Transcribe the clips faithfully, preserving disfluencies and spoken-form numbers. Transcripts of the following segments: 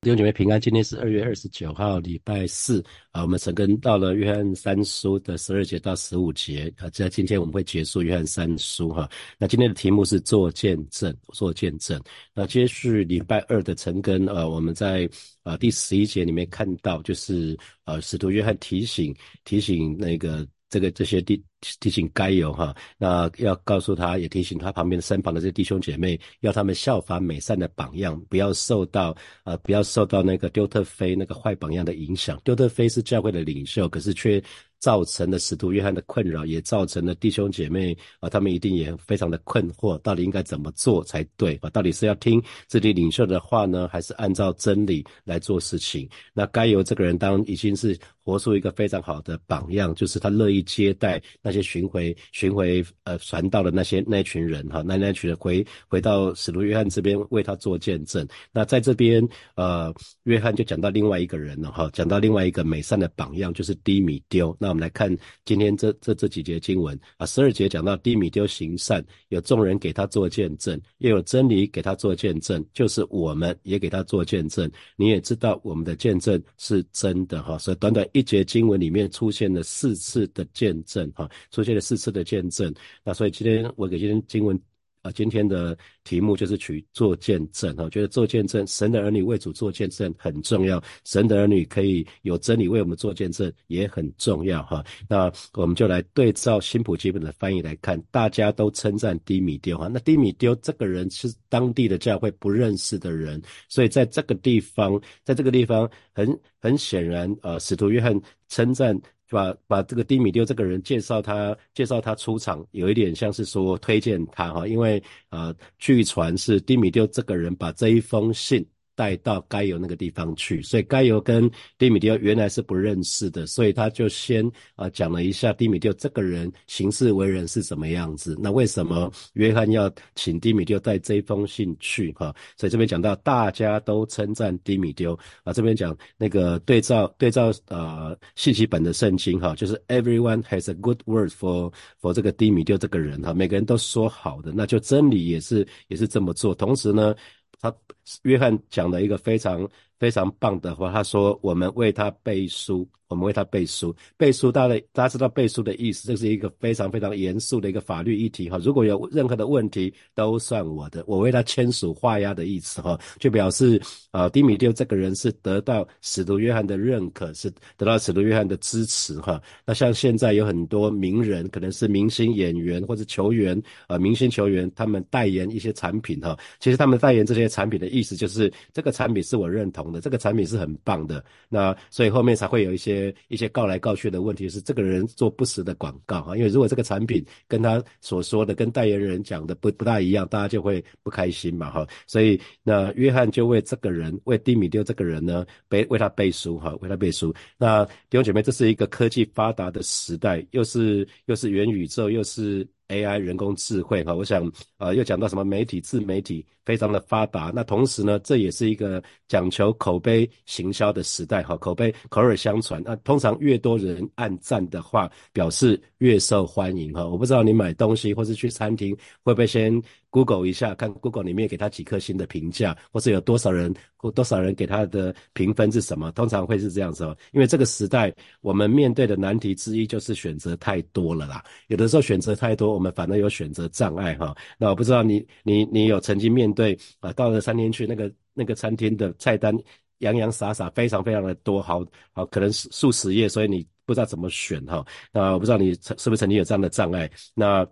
弟兄姐妹平安，今天是二月二十九号礼拜四啊，我们整个到了约翰三书的十二节到十五节啊，在今天我们会结束约翰三书哈、啊。那今天的题目是做见证，做见证。那接续礼拜二的晨更啊，我们在啊第十一节里面看到，就是啊使徒约翰提醒提醒那个这个这些弟提醒该犹哈，那要告诉他，也提醒他旁边的身旁的这些弟兄姐妹，要他们效法美善的榜样，不要受到呃不要受到那个丢特腓那个坏榜样的影响。丢特腓是教会的领袖，可是却造成了使徒约翰的困扰，也造成了弟兄姐妹啊、呃，他们一定也非常的困惑，到底应该怎么做才对啊、呃？到底是要听自己领袖的话呢，还是按照真理来做事情？那该犹这个人当已经是活出一个非常好的榜样，就是他乐意接待那些巡回巡回呃传道的那些那群人哈，那那群人回回到使徒约翰这边为他做见证。那在这边呃，约翰就讲到另外一个人了哈、哦，讲到另外一个美善的榜样就是低米丢。那我们来看今天这这这几节经文啊，十二节讲到低米丢行善，有众人给他做见证，也有真理给他做见证，就是我们也给他做见证。你也知道我们的见证是真的哈、哦，所以短短一节经文里面出现了四次的见证哈。哦出现了四次的见证，那所以今天我给今天经文啊，今天的题目就是取做见证啊，觉得做见证，神的儿女为主做见证很重要，神的儿女可以有真理为我们做见证也很重要哈、啊。那我们就来对照新普基本的翻译来看，大家都称赞低米丢哈、啊，那低米丢这个人是当地的教会不认识的人，所以在这个地方，在这个地方很很显然啊，使徒约翰称赞。把把这个低米丢这个人介绍他介绍他出场，有一点像是说推荐他哈，因为呃据传是低米丢这个人把这一封信带到该犹那个地方去，所以该犹跟低米丢原来是不认识的，所以他就先啊、呃、讲了一下低米丢这个人行事为人是怎么样子，那为什么约翰要请低米丢带这封信去哈、啊？所以这边讲到大家都称赞低米丢啊，这边讲那个对照对照呃信息本的圣经哈、啊，就是 everyone has a good word for for 这个低米丢这个人哈、啊，每个人都说好的，那就真理也是也是这么做，同时呢。他约翰讲了一个非常非常棒的话，他说我们为他背书，我们为他背书，背书大家大家知道背书的意思，这是一个非常非常严肃的一个法律议题哈，如果有任何的问题都算我的，我为他签署画押的意思哈，就表示呃低米丢这个人是得到使徒约翰的认可，是得到使徒约翰的支持哈。那像现在有很多名人，可能是明星演员或者球员呃明星球员，他们代言一些产品哈，其实他们代言这些产品的意思就是这个产品是我认同，这个产品是很棒的，那所以后面才会有一些一些告来告去的问题，是这个人做不实的广告啊，因为如果这个产品跟他所说的跟代言人讲的不不大一样，大家就会不开心嘛哈，所以那约翰就为这个人为低米丢这个人呢背为他背书哈，为他背书。那弟兄姐妹，这是一个科技发达的时代，又是又是元宇宙，又是A I 人工智慧哈，我想呃又讲到什么媒体自媒体非常的发达，那同时呢这也是一个讲求口碑行销的时代哈，口碑口耳相传啊，通常越多人按赞的话表示越受欢迎哈，我不知道你买东西或是去餐厅会不会先Google 一下，看 Google 里面给他几颗星的评价，或是有多少人多少人给他的评分是什么，通常会是这样子哦。因为这个时代我们面对的难题之一就是选择太多了啦，有的时候选择太多我们反而有选择障碍哈、哦。那我不知道你你你有曾经面对啊、呃、到了餐厅去那个那个餐厅的菜单洋洋洒洒非常非常的多，好好可能数十页，所以你不知道怎么选哈、哦。那我不知道你是不是曾经有这样的障碍。那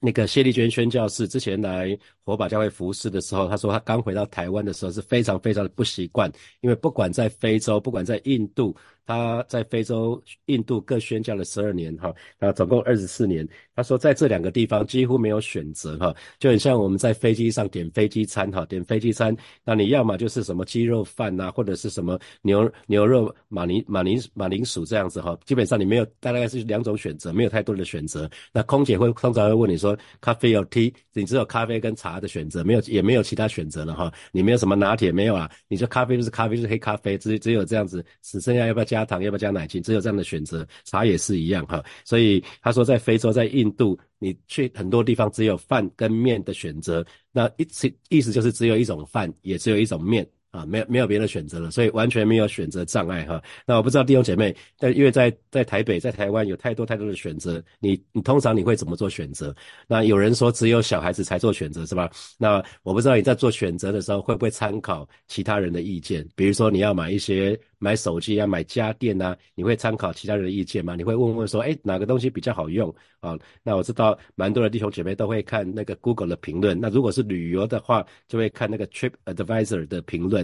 那个谢丽娟宣教士之前来火把教会服事的时候，他说他刚回到台湾的时候是非常非常的不习惯，因为不管在非洲不管在印度，他在非洲印度各宣教了十二年哈，那总共二十四年，他说在这两个地方几乎没有选择哈，就很像我们在飞机上点飞机餐哈，点飞机餐那你要嘛就是什么鸡肉饭啊，或者是什么牛牛肉马铃马铃马铃薯这样子哈，基本上你没有大概是两种选择，没有太多的选择，那空姐会通常会问你说咖啡有 tea， 你只有咖啡跟茶的选择，没有也没有其他选择了哈，你没有什么拿铁没有啊，你就咖啡就是咖啡就是黑咖啡，只只有这样子，只剩下要不要加加糖要不要加奶精，只有这样的选择，茶也是一样哈，所以他说在非洲在印度你去很多地方只有饭跟面的选择，那一意思就是只有一种饭也只有一种面，啊，没有没有别的选择了，所以完全没有选择障碍哈。那我不知道弟兄姐妹，但因为在在台北、在台湾有太多太多的选择，你你通常你会怎么做选择？那有人说只有小孩子才做选择是吧？那我不知道你在做选择的时候会不会参考其他人的意见，比如说你要买一些买手机啊、买家电啊，你会参考其他人的意见吗？你会问问说，哎，哪个东西比较好用啊？那我知道蛮多的弟兄姐妹都会看那个 Google 的评论，那如果是旅游的话，就会看那个 TripAdvisor 的评论。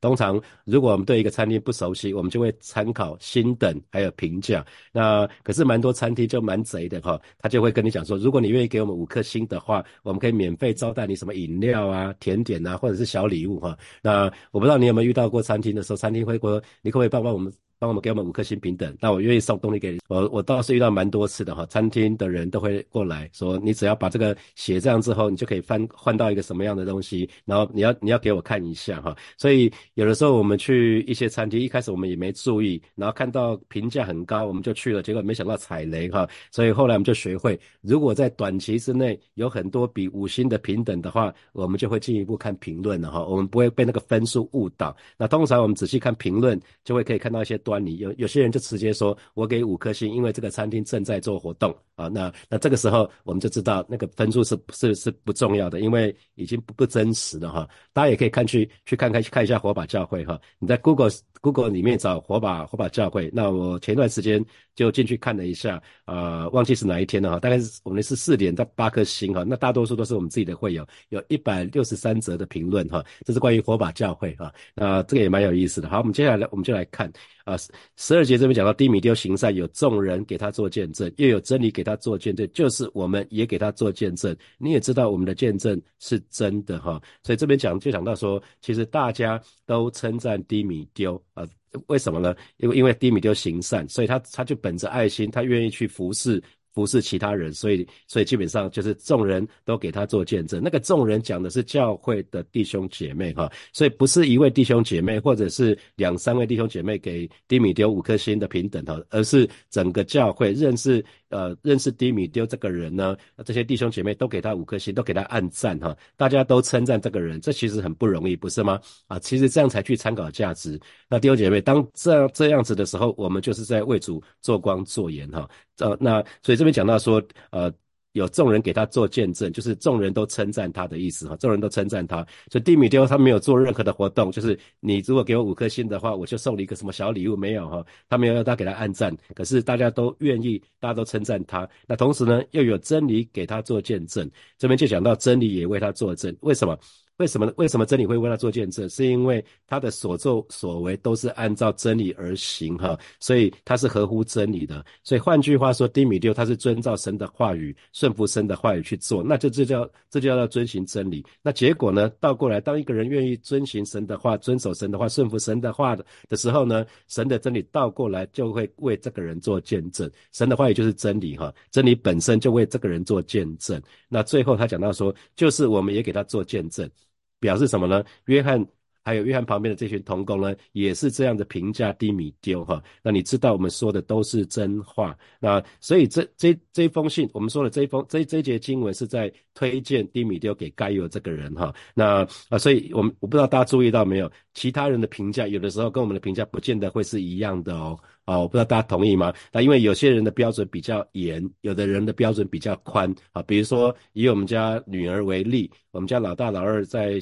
通常如果我们对一个餐厅不熟悉，我们就会参考星等还有评价，那可是蛮多餐厅就蛮贼的，他就会跟你讲说，如果你愿意给我们五颗星的话，我们可以免费招待你什么饮料啊、甜点啊，或者是小礼物。那我不知道你有没有遇到过餐厅的时候，餐厅会说你可不可以帮帮我们帮我们给我们五颗星平等，那我愿意送东西给你。我我倒是遇到蛮多次的哈，餐厅的人都会过来说，你只要把这个写这样之后，你就可以翻换到一个什么样的东西，然后你要你要给我看一下哈。所以有的时候我们去一些餐厅，一开始我们也没注意，然后看到评价很高，我们就去了，结果没想到踩雷哈。所以后来我们就学会，如果在短期之内有很多比五星的平等的话，我们就会进一步看评论了哈，我们不会被那个分数误导。那通常我们仔细看评论，就会可以看到一些端倪，有有些人就直接说我给五颗星，因为这个餐厅正在做活动啊。那那这个时候我们就知道那个分数是是是不重要的，因为已经不不真实了哈。大家也可以看去去看看看一下火把教会哈，你在 Google Google 里面找火把火把教会。那我前段时间就进去看了一下，呃，忘记是哪一天了哈，大概是我们是四点到八颗星哈。那大多数都是我们自己的会友，有一百六十三则的评论哈，这是关于火把教会哈。那这个也蛮有意思的。好，我们接下来我们就来看啊，十二节这边讲到低米丢行善，有众人给他做见证，又有真理给他做见证，就是我们也给他做见证。你也知道我们的见证是真的哈，所以这边讲就讲到说，其实大家都称赞低米丢啊。为什么呢？因为因为低米丢行善，所以他他就本着爱心，他愿意去服侍服侍其他人，所以所以基本上就是众人都给他做见证。那个众人讲的是教会的弟兄姐妹哈，所以不是一位弟兄姐妹或者是两三位弟兄姐妹给低米丢五颗星的平等哈，而是整个教会认识呃认识低米丢这个人呢，这些弟兄姐妹都给他五颗星，都给他按赞哈，大家都称赞这个人，这其实很不容易，不是吗？啊，其实这样才去参考价值。那弟兄姐妹，当这样这样子的时候，我们就是在为主做光做盐哈。呃，那所以这边讲到说，呃，有众人给他做见证，就是众人都称赞他的意思哈，众人都称赞他。所以低米丢他没有做任何的活动，就是你如果给我五颗星的话，我就送你一个什么小礼物，没有哈，他没有要他给他按赞，可是大家都愿意，大家都称赞他。那同时呢，又有真理给他做见证，这边就讲到真理也为他作证，为什么？为什么为什么真理会为他做见证？是因为他的所作所为都是按照真理而行哈，所以他是合乎真理的。所以换句话说，低米丢他是遵照神的话语，顺服神的话语去做，那就这叫这就叫遵行真理。那结果呢，倒过来，当一个人愿意遵行神的话，遵守神的话，顺服神的话 的, 的时候呢，神的真理倒过来就会为这个人做见证。神的话语就是真理哈，真理本身就为这个人做见证。那最后他讲到说，就是我们也给他做见证。表示什么呢？约翰还有约翰旁边的这群同工呢，也是这样的评价低米丢哈。那你知道我们说的都是真话，那所以这这这一封信，我们说的这一封这这一节经文是在推荐低米丢给该有这个人哈。那啊，所以我们我不知道大家注意到没有，其他人的评价有的时候跟我们的评价不见得会是一样的哦。啊、哦，我不知道大家同意吗？那因为有些人的标准比较严，有的人的标准比较宽啊。比如说以我们家女儿为例，我们家老大老二在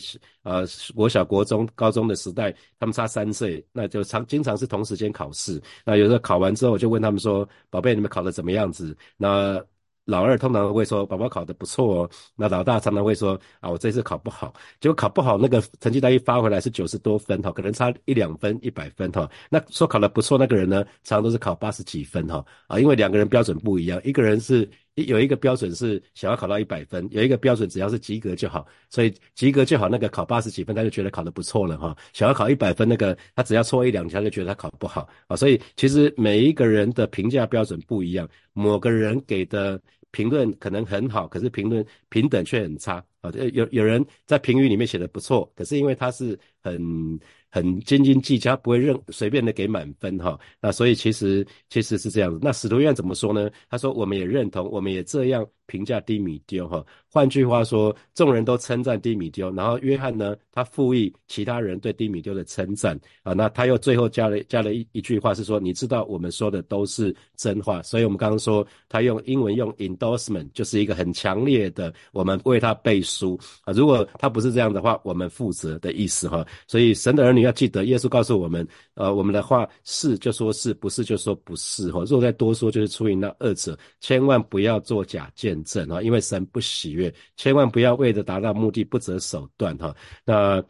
呃国小、国中、高中的时代，他们差三岁，那就常经常是同时间考试。那有时候考完之后，我就问他们说：“宝贝，你们考得怎么样子？”那老二通常会说宝宝考得不错哦，那老大常常会说啊，我这次考不好，结果考不好那个成绩单一发回来是九十多分哈，可能差一两分一百分哈。那说考得不错那个人呢，常常都是考八十几分哈啊，因为两个人标准不一样，一个人是有一个标准是想要考到一百分，有一个标准只要是及格就好，所以及格就好那个考八十几分他就觉得考得不错了哈，想要考一百分那个他只要错一两条就觉得他考不好啊，所以其实每一个人的评价标准不一样，某个人给的评论可能很好，可是评论平等却很差啊，有有人在评语里面写得不错，可是因为他是很很斤斤计较，不会认随便的给满分哈、哦。那所以其实其实是这样子。那使徒约翰怎么说呢？他说我们也认同，我们也这样评价低米丢哈。换句话说，众人都称赞低米丢，然后约翰呢，他附议其他人对低米丢的称赞啊。那他又最后加了加了一一句话是说，你知道我们说的都是真话。所以我们刚刚说，他用英文用 endorsement 就是一个很强烈的，我们为他背书啊。如果他不是这样的话，我们负责的意思哈。所以神的儿女要记得，耶稣告诉我们，呃，我们的话是就说是，不是就说不是哈。如果再多说，就是出于那二者，千万不要做假见证啊，因为神不喜悦。千万不要为了达到目的不择手段哈。那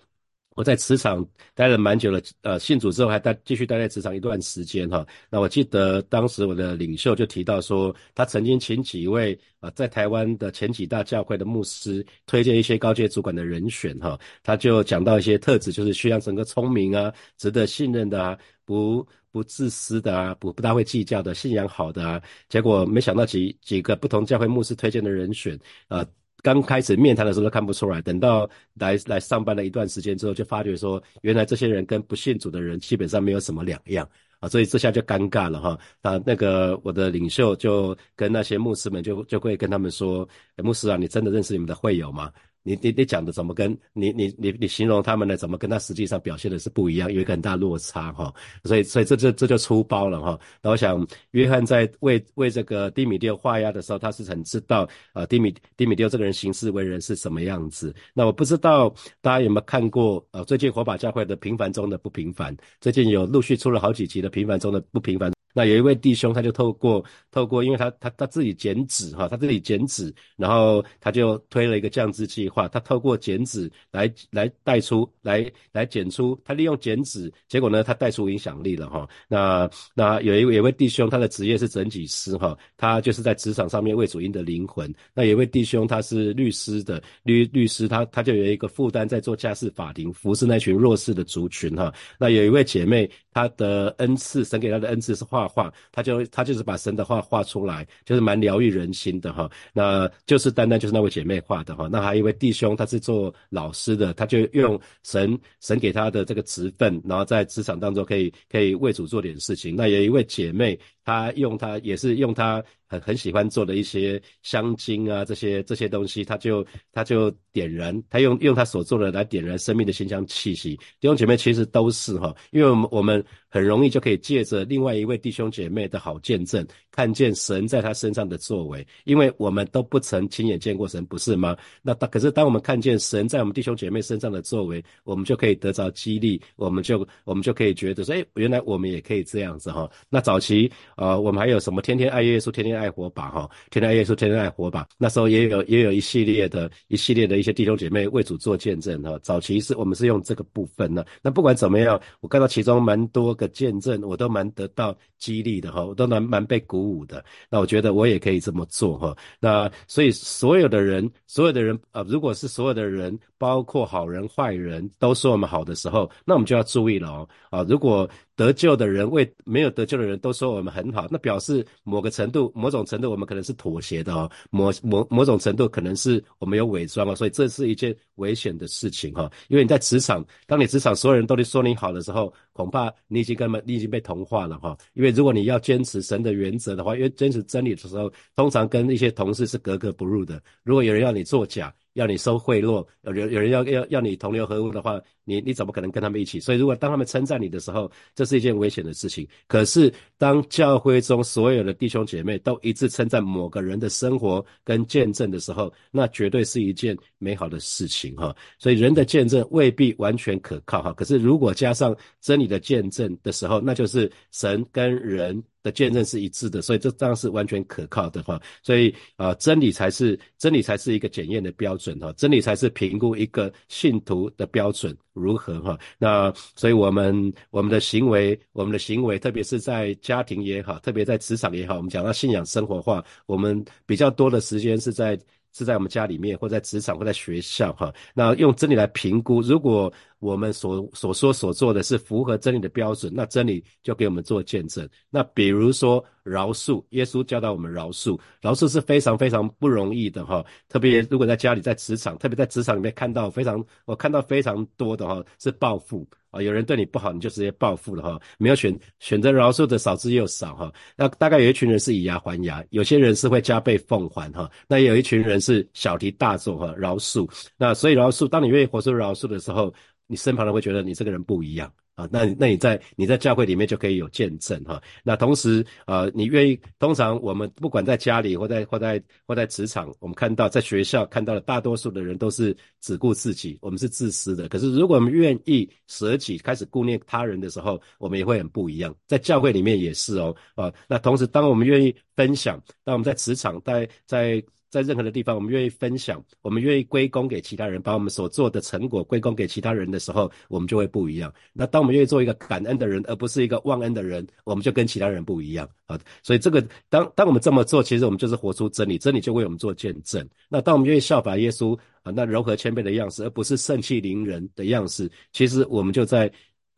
我在职场待了蛮久了，呃，信主之后还待继续待在职场一段时间哈。那我记得当时我的领袖就提到说，他曾经请几位呃在台湾的前几大教会的牧师推荐一些高阶主管的人选哈。他就讲到一些特质，就是需要整个聪明啊，值得信任的啊，不不自私的啊，不不大会计较的，信仰好的啊。结果没想到几几个不同教会牧师推荐的人选，呃。刚开始面谈的时候都看不出来，等到来来上班了一段时间之后，就发觉说，原来这些人跟不信主的人基本上没有什么两样啊，所以这下就尴尬了哈。啊，那个我的领袖就跟那些牧师们就就会跟他们说，欸，牧师啊，你真的认识你们的会友吗？你你你讲的怎么跟你你你你形容他们呢？怎么跟他实际上表现的是不一样，有一个很大落差哈，哦。所以所以这这这就出包了哈，哦。那我想，约翰在为为这个低米丢画押的时候，他是很知道啊，呃，低米低米丢这个人行事为人是什么样子。那我不知道大家有没有看过啊，呃，最近火把教会的《平凡中的不平凡》，最近有陆续出了好几集的《平凡中的不平凡》。那有一位弟兄，他就透过透过，因为他他他自己减脂哈，他自己减脂，然后他就推了一个降脂计划。他透过减脂来来带出来来减出，他利用减脂，结果呢，他带出影响力了哈。那那有一位有一位弟兄，他的职业是整脊师哈，他就是在职场上面为主赢的灵魂。那有一位弟兄，他是律师的律律师，他他就有一个负担在做家事法庭，服侍那群弱势的族群哈。那有一位姐妹，她的恩赐，神给她的恩赐是画。画他就他就是把神的画画出来，就是蛮疗愈人心的哈。那就是单单就是那位姐妹画的哈。那还有一位弟兄，他是做老师的，他就用神神给他的这个职分，然后在职场当中可以可以为主做点事情。那有一位姐妹，她用她也是用她很很喜欢做的一些香精啊，这些这些东西，她就她就点燃，她用用她所做的来点燃生命的馨香气息。弟兄姐妹其实都是哈，因为我们我们很容易就可以借着另外一位弟兄姐妹的好见证，看见神在她身上的作为，因为我们都不曾亲眼见过神，不是吗？那可是当我们看见神在我们弟兄姐妹身上的作为，我们就可以得着激励，我们就我们就可以觉得说，哎，原来我们也可以这样子哈。那早期。呃，我们还有什么天天爱耶稣，天天爱火把哈，天天爱耶稣，天天爱火把。那时候也有也有一系列的一系列的一些弟兄姐妹为主做见证哈。早期是我们是用这个部分呢。那不管怎么样，我看到其中蛮多个见证，我都蛮得到激励的哈，我都蛮蛮被鼓舞的。那我觉得我也可以这么做哈。那所以所有的人，所有的人呃，如果是所有的人，包括好人坏人，都说我们好的时候，那我们就要注意了哦。啊，如果得救的人为没有得救的人都说我们很好，那表示某个程度某种程度我们可能是妥协的哦，某某某种程度可能是我们有伪装哦，所以这是一件危险的事情哦。因为你在职场，当你职场所有人都说你好的时候，恐怕你已经根本你已经被同化了哦。因为如果你要坚持神的原则的话，因为坚持真理的时候，通常跟一些同事是格格不入的。如果有人要你作假，要你收贿赂，有人有人要要要你同流合污的话，你你怎么可能跟他们一起？所以如果当他们称赞你的时候，这是一件危险的事情。可是当教会中所有的弟兄姐妹都一致称赞某个人的生活跟见证的时候，那绝对是一件美好的事情哈。所以人的见证未必完全可靠哈，可是如果加上真理的见证的时候，那就是神跟人的见证是一致的，所以这当然是完全可靠的哈。所以啊，呃，真理才是真理才是一个检验的标准哈，真理才是评估一个信徒的标准如何哈。那所以我们我们的行为我们的行为，特别是在家庭也好，特别在职场也好，我们讲到信仰生活化，我们比较多的时间是在是在我们家里面，或在职场，或在学校哈。那用真理来评估，如果我们所所说所做的是符合真理的标准，那真理就给我们做见证。那比如说饶恕，耶稣教导我们饶恕，饶恕是非常非常不容易的哈，特别如果在家里在职场，特别在职场里面看到非常我看到非常多的哈是报复啊、哦，有人对你不好，你就直接报复了哈、哦。没有选选择饶恕的少之又少哈、哦。那大概有一群人是以牙还牙，有些人是会加倍奉还哈、哦。那有一群人是小题大做哈、哦，饶恕。那所以饶恕，当你愿意活出饶恕的时候，你身旁人会觉得你这个人不一样啊。那那你在你在教会里面就可以有见证哈、哦。那同时啊、呃，你愿意，通常我们不管在家里或在或在或在职场，我们看到在学校看到的大多数的人都是只顾自己，我们是自私的。可是如果我们愿意舍己，开始顾念他人的时候，我们也会很不一样。在教会里面也是哦啊。那同时，当我们愿意分享，当我们在职场，在在在任何的地方，我们愿意分享，我们愿意归功给其他人，把我们所做的成果归功给其他人的时候，我们就会不一样。那当我们愿意做一个感恩的人，而不是一个忘恩的人，我们就跟其他人不一样啊。所以这个当当我们这么做，其实我们就是活出真理，真理就为我们做见证。那当我们愿意效法耶稣啊，那柔和谦卑的样式，而不是盛气凌人的样式，其实我们就在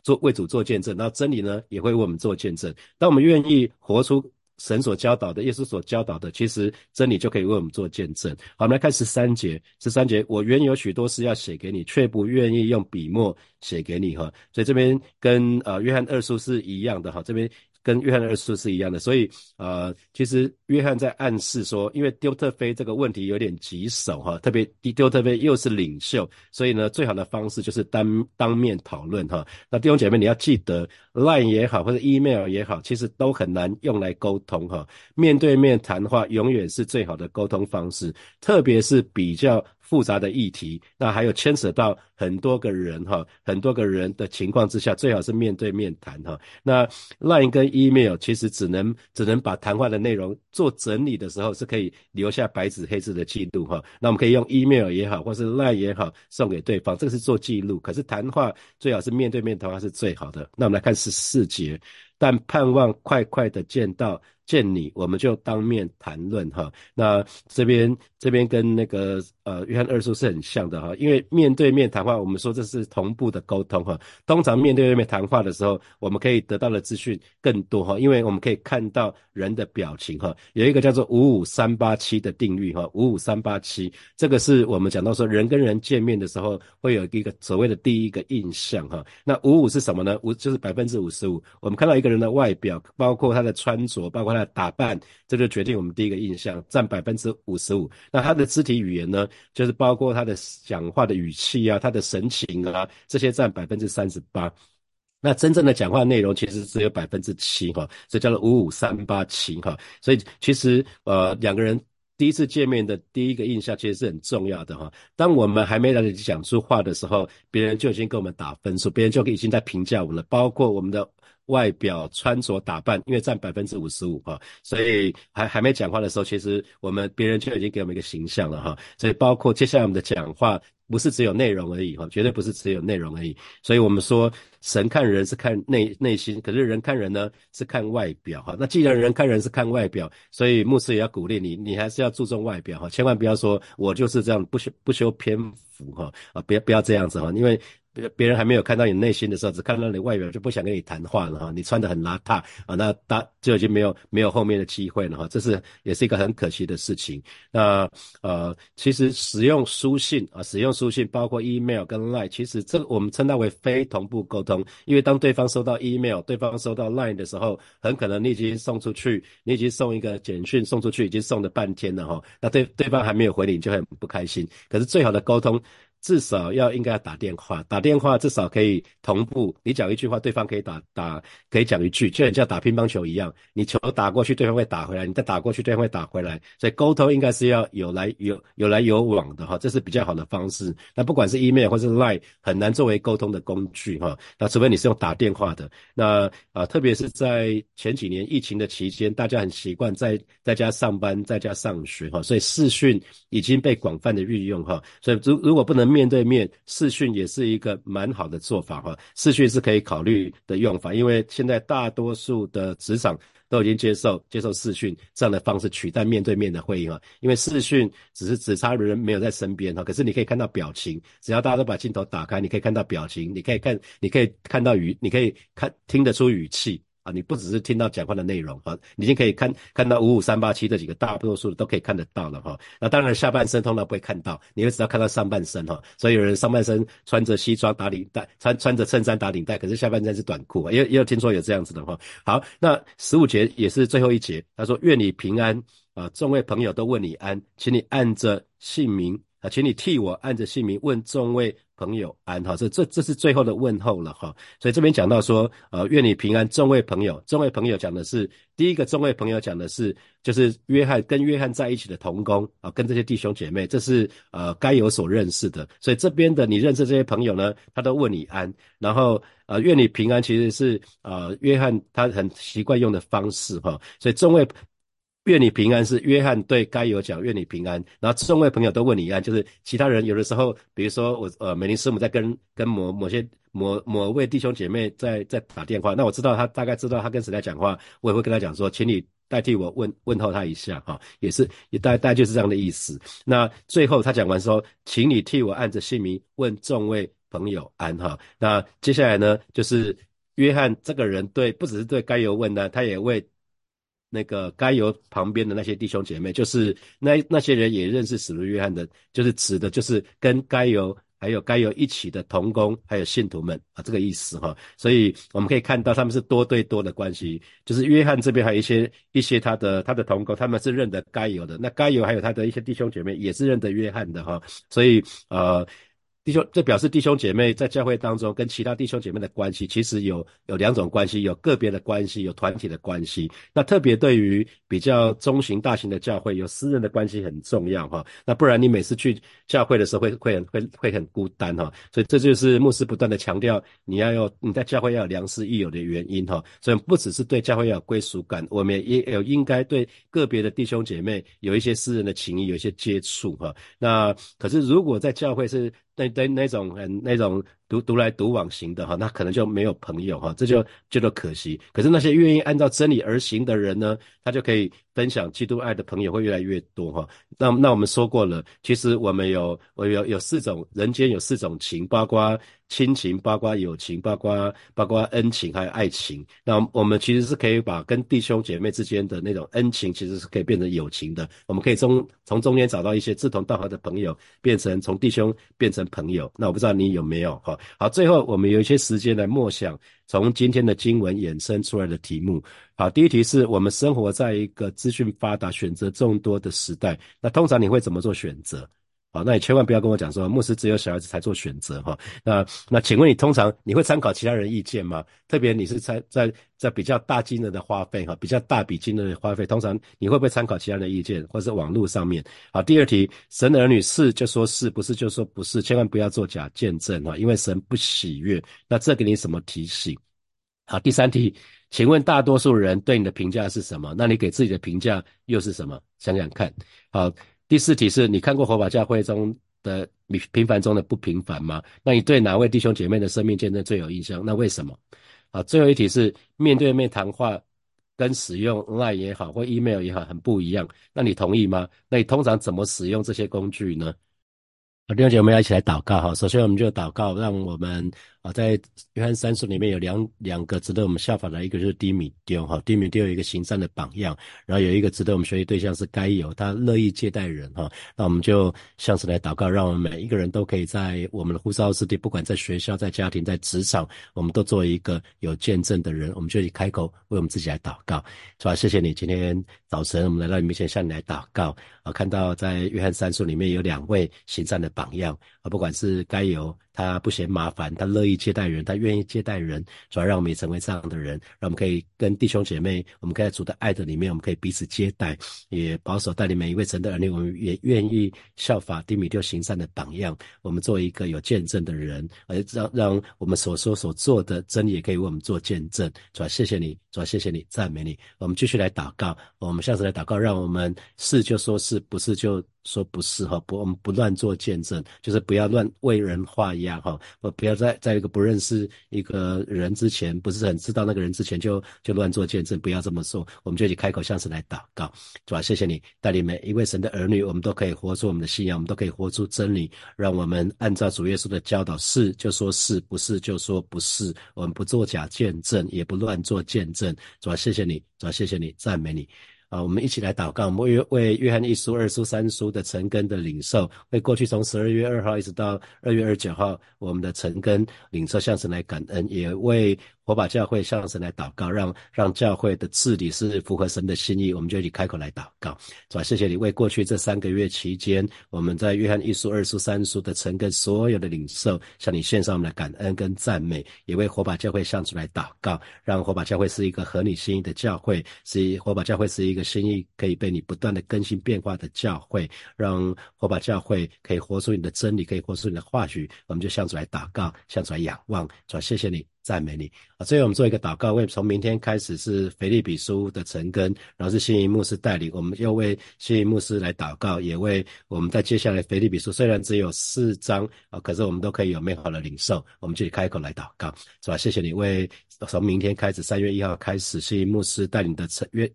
做为主做见证，然后真理呢也会为我们做见证。当我们愿意活出神所教导的，耶稣所教导的，其实真理就可以为我们做见证。好，我们来看十三节。十三节，我原有许多事要写给你，却不愿意用笔墨写给你哈。所以这边跟呃约翰二书是一样的哈，这边跟约翰二书是一样的。所以呃其实约翰在暗示说，因为丢特腓这个问题有点棘手哈，特别丢特腓又是领袖，所以呢最好的方式就是当当面讨论哈。那弟兄姐妹，你要记得 LINE 也好或者 email 也好，其实都很难用来沟通。面对面谈话永远是最好的沟通方式，特别是比较复杂的议题，那还有牵扯到很多个人很多个人的情况之下，最好是面对面谈。那 LINE 跟 email 其实只能只能把谈话的内容做整理的时候是可以留下白纸黑字的记录，那我们可以用 email 也好或是 LINE 也好送给对方，这个是做记录，可是谈话最好是面对面谈话是最好的。那我们来看十四节，但盼望快快的见到见你，我们就当面谈论哈。那这边这边跟那个呃约翰二书是很像的哈，因为面对面谈话，我们说这是同步的沟通哈。通常面对面谈话的时候，我们可以得到的资讯更多哈，因为我们可以看到人的表情哈。有一个叫做五五三八七的定律哈，五五三八七这个是我们讲到说人跟人见面的时候会有一个所谓的第一个印象哈。那五五是什么呢？五就是 百分之五十五， 我们看到一个人的外表，包括他的穿着，包括他打扮，这就决定我们第一个印象，占 百分之五十五。 那他的肢体语言呢，就是包括他的讲话的语气啊，他的神情啊，这些占 百分之三十八。那真正的讲话内容其实只有 百分之七、哦、所以叫做五五三八七、哦、所以其实呃两个人第一次见面的第一个印象其实是很重要的哈。当我们还没来得及讲出话的时候，别人就已经跟我们打分数，别人就已经在评价我们了，包括我们的外表、穿着、打扮，因为占 百分之五十五 哈。所以还还没讲话的时候，其实我们别人就已经给我们一个形象了哈。所以包括接下来我们的讲话不是只有内容而已哈，绝对不是只有内容而已。所以我们说神看人是看内内心，可是人看人呢是看外表哈。那既然人看人是看外表，所以牧师也要鼓励你，你还是要注重外表哈，千万不要说我就是这样不修不修篇幅哈啊，不要不要这样子哈，因为别人还没有看到你内心的时候，只看到你外表就不想跟你谈话了哈，你穿得很邋遢啊，那大就已经没有没有后面的机会了哈，这是也是一个很可惜的事情。那呃，其实使用书信啊，使用书信包括 email 跟 line， 其实这我们称它为非同步沟通，因为当对方收到 email， 对方收到 line 的时候，很可能你已经送出去，你已经送一个简讯送出去，已经送了半天了哈，那对对方还没有回你，你就很不开心。可是最好的沟通，至少要应该要打电话，打电话至少可以同步，你讲一句话，对方可以打打可以讲一句，就很像打乒乓球一样，你球打过去，对方会打回来，你再打过去，对方会打回来，所以沟通应该是要有来有有来有往的哈，这是比较好的方式。那不管是 email 或是 line， 很难作为沟通的工具哈，那除非你是用打电话的。那啊、呃，特别是在前几年疫情的期间，大家很习惯在在家上班，在家上学哈，所以视讯已经被广泛的运用哈，所以如如果不能面对面视讯也是一个蛮好的做法哈、啊，视讯是可以考虑的用法，因为现在大多数的职场都已经接受接受视讯这样的方式取代面对面的会议、啊、因为视讯只是只差人没有在身边、啊、可是你可以看到表情，只要大家都把镜头打开，你可以看到表情，你可以看你可以看到语，你可以看听得出语气啊，你不只是听到讲话的内容啊，你已经可以看看到五五三八七这几个大多数都可以看得到了哈、啊。那当然下半身通常不会看到，你会只要看到上半身哈、啊。所以有人上半身穿着西装打领带，穿穿着衬衫打领带，可是下半身是短裤、啊，也也有听说有这样子的哈、啊。好，那十五节也是最后一节，他说愿你平安啊，众位朋友都问你安，请你按着姓名。啊，请你替我按着姓名问众位朋友安哈，这这这是最后的问候了哈。所以这边讲到说，呃，愿你平安，众位朋友。众位朋友讲的是第一个，众位朋友讲的是就是约翰跟约翰在一起的同工啊，跟这些弟兄姐妹，这是呃该有所认识的。所以这边的你认识这些朋友呢，他都问你安，然后呃愿你平安其实是呃约翰他很习惯用的方式哈。所以众位。愿你平安是约翰对该有讲愿你平安，然后众位朋友都问你安，就是其他人有的时候，比如说我呃美玲师母在跟跟某某些某某位弟兄姐妹在在打电话，那我知道他大概知道他跟谁在讲话，我也会跟他讲说，请你代替我问问候他一下哈、哦，也是也大大概就是这样的意思。那最后他讲完说，请你替我按着姓名问众位朋友安哈、哦。那接下来呢，就是约翰这个人对不只是对该有问呢，他也为那个该由旁边的那些弟兄姐妹，就是那那些人也认识使徒约翰的，就是指的就是跟该由还有该由一起的同工还有信徒们啊，这个意思哈、哦。所以我们可以看到他们是多对多的关系，就是约翰这边还有一些一些他的他的同工，他们是认得该由的，那该由还有他的一些弟兄姐妹也是认得约翰的哈、哦。所以呃。弟兄，这表示弟兄姐妹在教会当中跟其他弟兄姐妹的关系，其实有有两种关系，有个别的关系，有团体的关系。那特别对于比较中型、大型的教会，有私人的关系很重要哈。那不然你每次去教会的时候会会很会会很孤单哈。所以这就是牧师不断的强调，你要有你在教会要有良师益友的原因哈。所以不只是对教会要有归属感，我们也有应该对个别的弟兄姐妹有一些私人的情谊，有一些接触哈。那可是如果在教会是那对那种嗯那种独独来独往型的哈，那可能就没有朋友哈，这就觉得可惜。可是那些愿意按照真理而行的人呢，他就可以分享基督爱的朋友会越来越多哈。那那我们说过了，其实我们有我有有四种人间有四种情，包括亲情，包括友情，包括包括恩情，还有爱情。那我们其实是可以把跟弟兄姐妹之间的那种恩情，其实是可以变成友情的。我们可以从从中间找到一些志同道合的朋友，变成从弟兄变成朋友。那我不知道你有没有哈。好，最后我们有一些时间来默想从今天的经文衍生出来的题目。好，第一题是我们生活在一个资讯发达、选择众多的时代，那通常你会怎么做选择？好，那你千万不要跟我讲说牧师只有小孩子才做选择哈。那那请问你通常你会参考其他人意见吗？特别你是在在在比较大金额的花费哈，比较大笔金额的花费，通常你会不会参考其他人的意见，或是网络上面？好，第二题，神的儿女是就说是，不是就说不是，千万不要做假见证哈，因为神不喜悦。那这给你什么提醒？好，第三题，请问大多数人对你的评价是什么？那你给自己的评价又是什么？想想看。好，第四题是你看过火把教会中的平凡中的不平凡吗？那你对哪位弟兄姐妹的生命见证最有印象？那为什么？好，最后一题是面对面谈话跟使用 LINE 也好或 email 也好很不一样，那你同意吗？那你通常怎么使用这些工具呢？弟兄姐妹，我们要一起来祷告。首先我们就祷告，让我们在约翰三书里面有两两个值得我们效法的，一个就是低米丢，低米丢有一个行善的榜样，然后有一个值得我们学习对象是该有，他乐意接待人。那我们就向神来祷告，让我们每一个人都可以在我们的呼召之地，不管在学校、在家庭、在职场，我们都做一个有见证的人。我们就开口为我们自己来祷告。是吧？谢谢你，今天早晨我们来到你面前向你来祷告、啊、看到在约翰三书里面有两位行善的榜样榜样啊，不管是该由他不嫌麻烦，他乐意接待人，他愿意接待人，主要让我们也成为这样的人，让我们可以跟弟兄姐妹，我们可以在主的爱的里面，我们可以彼此接待，也保守带领每一位神的儿女，我们也愿意效法低米丢行善的榜样，我们做一个有见证的人，而让让我们所说所做的真理也可以为我们做见证。主要谢谢你，主啊，谢谢你，赞美你。我们继续来祷告，我们下次来祷告，让我们是就说是，不是就说不是，不，我们不乱做见证，就是不要乱为人画押，不要在在一个不认识一个人之前，不是很知道那个人之前就就乱做见证，不要这么做。我们就一起开口向神来祷告。主啊，谢谢你带领每一位神的儿女，我们都可以活出我们的信仰，我们都可以活出真理，让我们按照主耶稣的教导，是就说是，不是就说不是，我们不做假见证，也不乱做见证。主啊，谢谢你，主啊，谢谢你，赞美你。啊，我们一起来祷告，我们为约翰一书、二书、三书的晨更的领受，为过去从十二月二号一直到二月二十九号我们的晨更领受向神来感恩，也为火把教会向神来祷告，让让教会的治理是符合神的心意。我们就一起开口来祷告。主啊，谢谢你为过去这三个月期间，我们在约翰一书、二书、三书的晨更所有的领受，向你献上我们的感恩跟赞美，也为火把教会向主来祷告，让火把教会是一个合你心意的教会，是火把教会是一个心意可以被你不断的更新变化的教会，让火把教会可以活出你的真理，可以活出你的话语。我们就向主来祷告，向主来仰望。主啊，谢谢你，赞美你。啊，最后我们做一个祷告，为从明天开始是腓立比书的晨更，然后是新营牧师带领，我们又为新营牧师来祷告，也为我们在接下来腓立比书虽然只有四章、啊、可是我们都可以有美好的领受。我们就开口来祷告，是吧？谢谢你为从明天开始三月一号开始新营牧师带领的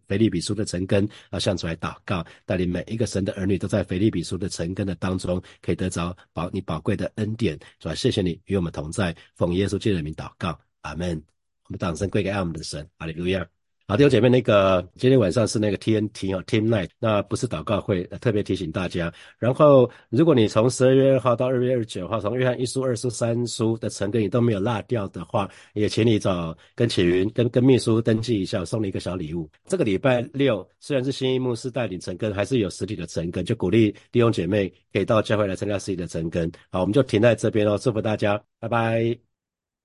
腓立比书的晨更、啊、向主来祷告，带领每一个神的儿女都在腓立比书的晨更的当中可以得着宝你宝贵的恩典。是吧？谢谢你与我们同在，奉耶稣基督的名祷告，阿们。我们掌声归给爱我们的神，哈利路亚。好，弟兄姐妹，那个今天晚上是那个 T N T、哦、Team Night， 那不是祷告会，特别提醒大家。然后如果你从十二月二号到二月二十九号从约翰一书、二书、三书的晨更你都没有落掉的话，也请你找跟启云跟跟秘书登记一下，我送你一个小礼物。这个礼拜六虽然是新一牧师带领晨更，还是有实体的晨更，就鼓励弟兄姐妹可以到教会来参加实体的晨更。好，我们就停在这边哦，祝福大家，拜拜。